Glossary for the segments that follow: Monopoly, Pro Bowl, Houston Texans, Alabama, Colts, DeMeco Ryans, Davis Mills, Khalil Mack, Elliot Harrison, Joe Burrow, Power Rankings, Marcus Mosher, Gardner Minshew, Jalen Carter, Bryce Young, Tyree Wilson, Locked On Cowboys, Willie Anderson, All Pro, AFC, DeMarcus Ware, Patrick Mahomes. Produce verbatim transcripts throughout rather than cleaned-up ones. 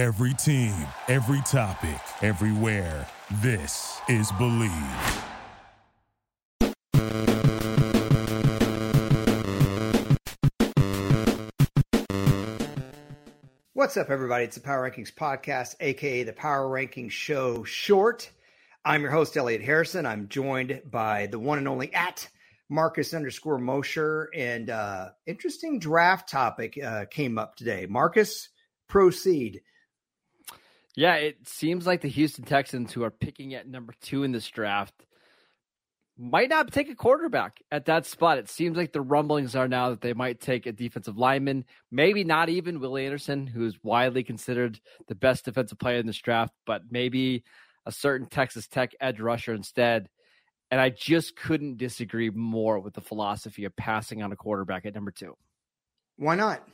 Every team, every topic, everywhere. This is Believe. What's up, everybody? It's the Power Rankings Podcast, a k a the Power Rankings Show Short. I'm your host, Elliot Harrison. I'm joined by the one and only at Marcus underscore Mosher. And uh, interesting draft topic uh, came up today. Marcus, proceed. Yeah, it seems like the Houston Texans, who are picking at number two in this draft, might not take a quarterback at that spot. It seems like the rumblings are now that they might take a defensive lineman, maybe not even Willie Anderson, who is widely considered the best defensive player in this draft, but maybe a certain Texas Tech edge rusher instead. And I just couldn't disagree more with the philosophy of passing on a quarterback at number two. Why not?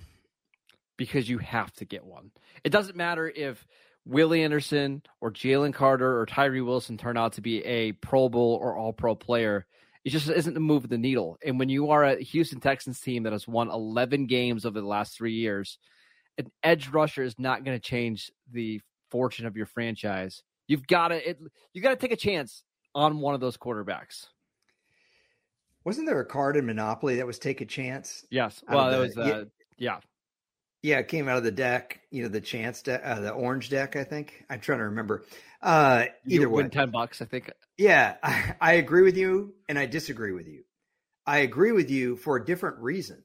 Because you have to get one. It doesn't matter if Willie Anderson or Jalen Carter or Tyree Wilson turn out to be a Pro Bowl or All Pro player. It just isn't the move of the needle. And when you are a Houston Texans team that has won eleven games over the last three years, an edge rusher is not going to change the fortune of your franchise. You've got to you got to take a chance on one of those quarterbacks. Wasn't there a card in Monopoly that was take a chance? Yes. Well, that was, uh, yeah. Yeah, it came out of the deck, you know, the chance deck, uh, the orange deck, I think. I'm trying to remember. Uh, either you win way. ten bucks, I think. Yeah, I, I agree with you, and I disagree with you. I agree with you for a different reason.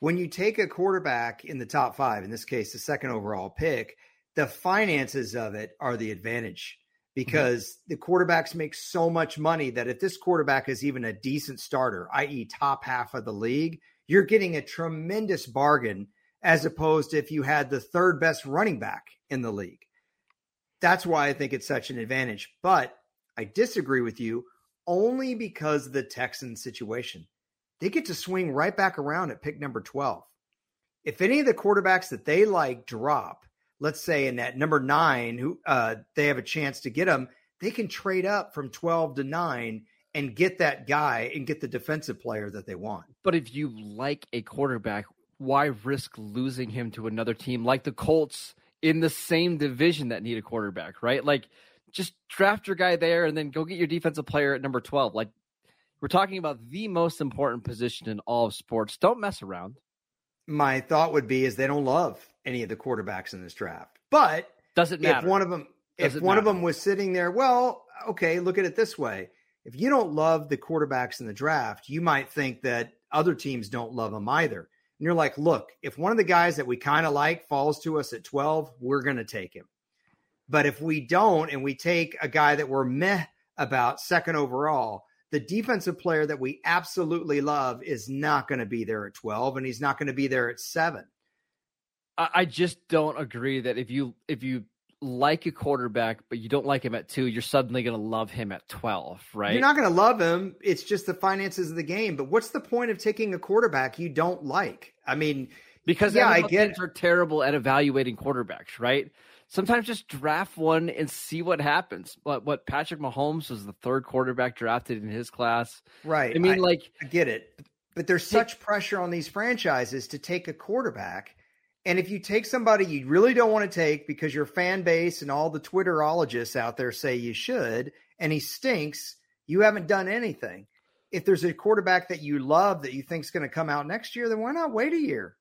When you take a quarterback in the top five, in this case, the second overall pick, the finances of it are the advantage because mm-hmm. the quarterbacks make so much money that if this quarterback is even a decent starter, that is top half of the league, you're getting a tremendous bargain as opposed to if you had the third best running back in the league. That's why I think it's such an advantage. But I disagree with you only because of the Texans situation. They get to swing right back around at pick number twelve. If any of the quarterbacks that they like drop, let's say in that number nine, who uh, they have a chance to get them, they can trade up from twelve to nine and get that guy and get the defensive player that they want. But if you like a quarterback, why risk losing him to another team like the Colts in the same division that need a quarterback, right? Like, just draft your guy there and then go get your defensive player at number twelve. Like, we're talking about the most important position in all of sports. Don't mess around. My thought would be is they don't love any of the quarterbacks in this draft, but doesn't matter. If one of them, if one matter. of them was sitting there, well, okay, look at it this way. If you don't love the quarterbacks in the draft, you might think that other teams don't love them either. And you're like, look, if one of the guys that we kind of like falls to us at twelve, we're going to take him. But if we don't, and we take a guy that we're meh about second overall, the defensive player that we absolutely love is not going to be there at twelve, and he's not going to be there at seven. I just don't agree that if you, if you like a quarterback, but you don't like him at two, you're suddenly going to love him at twelve, right? You're not going to love him. It's just the finances of the game. But what's the point of taking a quarterback you don't like? I mean, because yeah, I get teams are terrible at evaluating quarterbacks, right? Sometimes just draft one and see what happens. But what Patrick Mahomes was the third quarterback drafted in his class, right? I mean, I, like, I get it, but there's take, such pressure on these franchises to take a quarterback. And if you take somebody you really don't want to take because your fan base and all the Twitterologists out there say you should, and he stinks, you haven't done anything. If there's a quarterback that you love that you think is going to come out next year, then why not wait a year?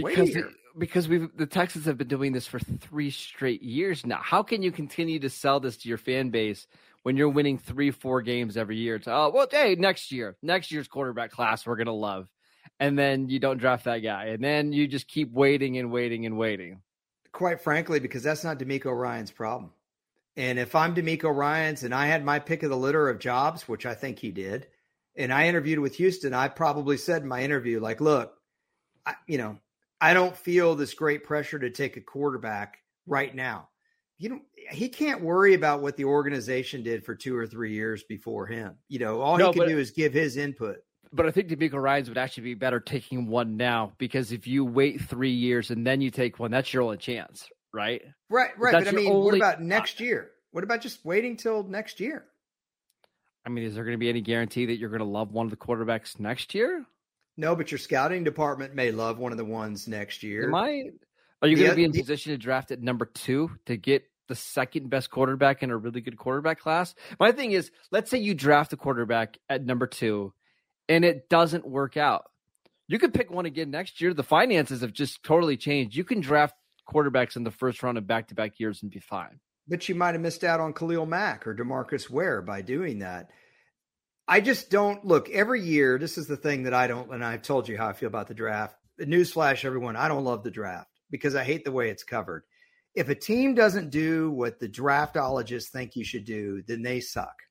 Wait because a year. The, because we've, the Texans have been doing this for three straight years now. How can you continue to sell this to your fan base when you're winning three, four games every year? It's, oh, well, hey, next year, next year's quarterback class we're going to love. And then you don't draft that guy. And then you just keep waiting and waiting and waiting. Quite frankly, because that's not DeMeco Ryans' problem. And if I'm DeMeco Ryans and I had my pick of the litter of jobs, which I think he did, and I interviewed with Houston, I probably said in my interview, like, look, I, you know, I don't feel this great pressure to take a quarterback right now. You know, he can't worry about what the organization did for two or three years before him. You know, all no, he can but- do is give his input. But I think DeMeco Ryans would actually be better taking one now, because if you wait three years and then you take one, that's your only chance, right? Right, right. But I mean, only... what about next year? What about just waiting till next year? I mean, is there going to be any guarantee that you're going to love one of the quarterbacks next year? No, but your scouting department may love one of the ones next year. Am I... Are you going to be in position to draft at number two to get the second best quarterback in a really good quarterback class? My thing is, let's say you draft a quarterback at number two and it doesn't work out. You could pick one again next year. The finances have just totally changed. You can draft quarterbacks in the first round of back-to-back years and be fine. But you might have missed out on Khalil Mack or DeMarcus Ware by doing that. I just don't look every year. This is the thing that I don't, and I've told you how I feel about the draft. Newsflash, everyone, I don't love the draft because I hate the way it's covered. If a team doesn't do what the draftologists think you should do, then they suck.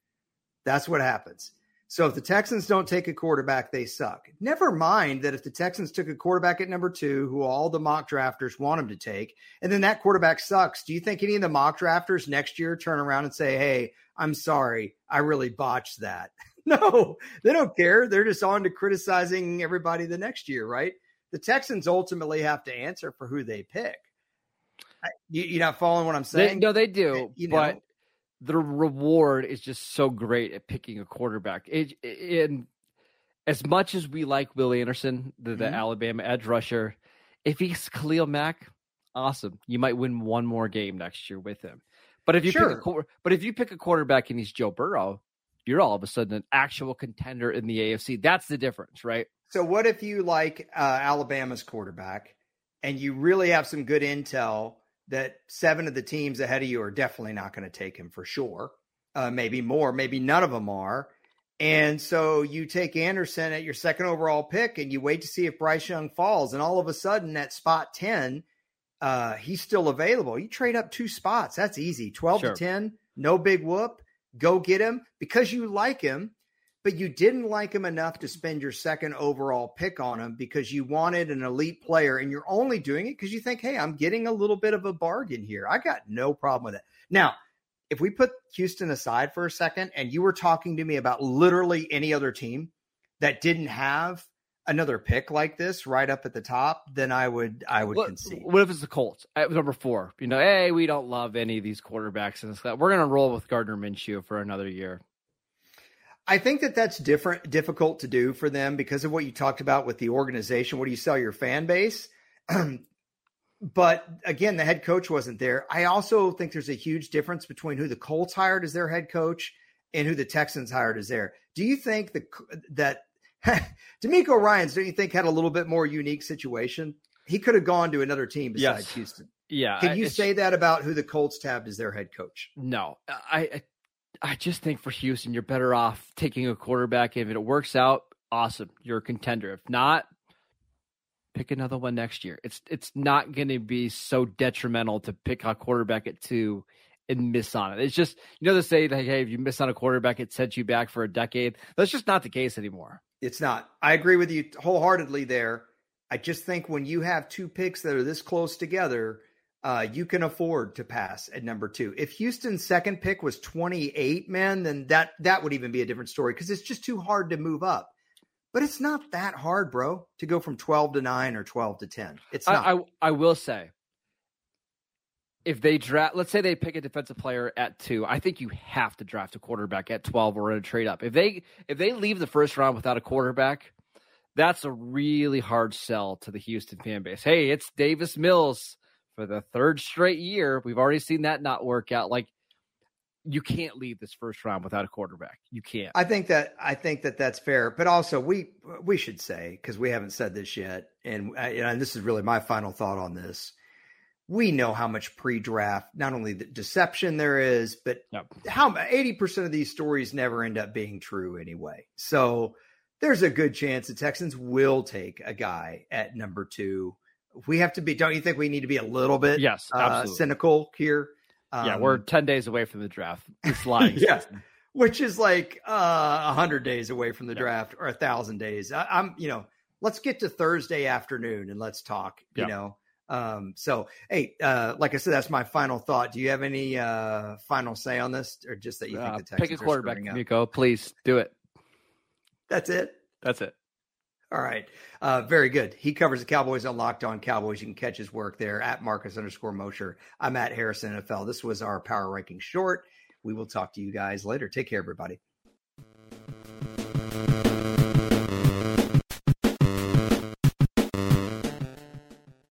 That's what happens. So if the Texans don't take a quarterback, they suck. Never mind that if the Texans took a quarterback at number two, who all the mock drafters want them to take, and then that quarterback sucks, do you think any of the mock drafters next year turn around and say, hey, I'm sorry, I really botched that? No, they don't care. They're just on to criticizing everybody the next year, right? The Texans ultimately have to answer for who they pick. You, you're not following what I'm saying? They, no, they do, you know? But the reward is just so great at picking a quarterback. It, it, and as much as we like Willie Anderson, the, the mm-hmm. Alabama edge rusher, if he's Khalil Mack, awesome. You might win one more game next year with him. But if you sure. pick a, but if you pick a quarterback and he's Joe Burrow, you're all of a sudden an actual contender in the A F C. That's the difference, right? So what if you like uh, Alabama's quarterback and you really have some good intel that seven of the teams ahead of you are definitely not going to take him for sure. Uh, maybe more, maybe none of them are. And so you take Anderson at your second overall pick and you wait to see if Bryce Young falls. And all of a sudden at spot ten, uh, he's still available. You trade up two spots. That's easy. twelve sure. to ten, no big whoop. Go get him because you like him, but you didn't like him enough to spend your second overall pick on him because you wanted an elite player, and you're only doing it because you think, hey, I'm getting a little bit of a bargain here. I got no problem with it. Now, if we put Houston aside for a second and you were talking to me about literally any other team that didn't have another pick like this right up at the top, then I would I would what, concede. What if it's the Colts at number four? You know, hey, we don't love any of these quarterbacks, and we're going to roll with Gardner Minshew for another year. I think that that's different, difficult to do for them because of what you talked about with the organization. What do you sell your fan base? But again, the head coach wasn't there. I also think there's a huge difference between who the Colts hired as their head coach and who the Texans hired as their. Do you think the, that DeMeco Ryans, don't you think, had a little bit more unique situation? He could have gone to another team besides yes. Houston. Yeah. Can you I, say that about who the Colts tabbed as their head coach? No, I, I I just think for Houston, you're better off taking a quarterback. If it works out, awesome. You're a contender. If not, pick another one next year. It's it's not going to be so detrimental to pick a quarterback at two and miss on it. It's just, you know, they say, like, hey, if you miss on a quarterback, it sets you back for a decade. That's just not the case anymore. It's not. I agree with you wholeheartedly there. I just think when you have two picks that are this close together, Uh, you can afford to pass at number two. If Houston's second pick was twenty-eight, man, then that, that would even be a different story because it's just too hard to move up. But it's not that hard, bro, to go from twelve to nine or twelve to ten. It's not. I, I, I will say, if they draft, let's say they pick a defensive player at two, I think you have to draft a quarterback at twelve or a trade up. If they if they leave the first round without a quarterback, that's a really hard sell to the Houston fan base. Hey, it's Davis Mills. For the third straight year, we've already seen that not work out. Like, you can't leave this first round without a quarterback. You can't. I think that I think that that's fair. But also, we we should say, because we haven't said this yet, and and this is really my final thought on this. We know how much pre-draft, not only the deception there is, but yep. how eighty percent of these stories never end up being true anyway. So there's a good chance the Texans will take a guy at number two. We have to be, don't you think we need to be a little bit yes, uh, cynical here? Um, yeah, we're ten days away from the draft. It's lying. yeah, which is like uh, one hundred days away from the yeah. draft or one thousand days. I, I'm, you know, let's get to Thursday afternoon and let's talk, yeah. you know. Um, so, hey, uh, like I said, that's my final thought. Do you have any uh, final say on this or just that you uh, think the Texans pick a quarterback, DeMeco, please do it. That's it. That's it. All right. Uh, very good. He covers the Cowboys on Locked On Cowboys. You can catch his work there at Marcus underscore Mosher. I'm at Harrison N F L. This was our Power Ranking Short. We will talk to you guys later. Take care, everybody.